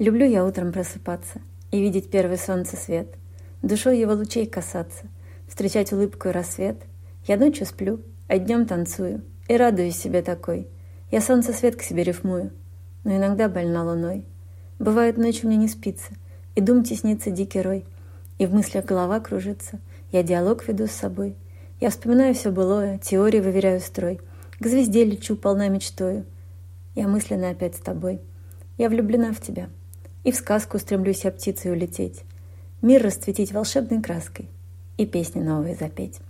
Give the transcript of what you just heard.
Люблю я утром просыпаться и видеть первый солнце свет, душой его лучей касаться, встречать улыбку и рассвет. Я ночью сплю, а днем танцую и радуюсь себе такой. Я солнце свет к себе рифмую, но иногда больна луной. Бывает, ночью мне не спится, и дум теснится дикий рой, и в мыслях голова кружится, я диалог веду с собой. Я вспоминаю все былое, теории выверяю строй, к звезде лечу, полна мечтою. Я мысленно опять с тобой. Я влюблена в тебя. И в сказку стремлюсь я птицей улететь, мир расцветить волшебной краской и песни новые запеть.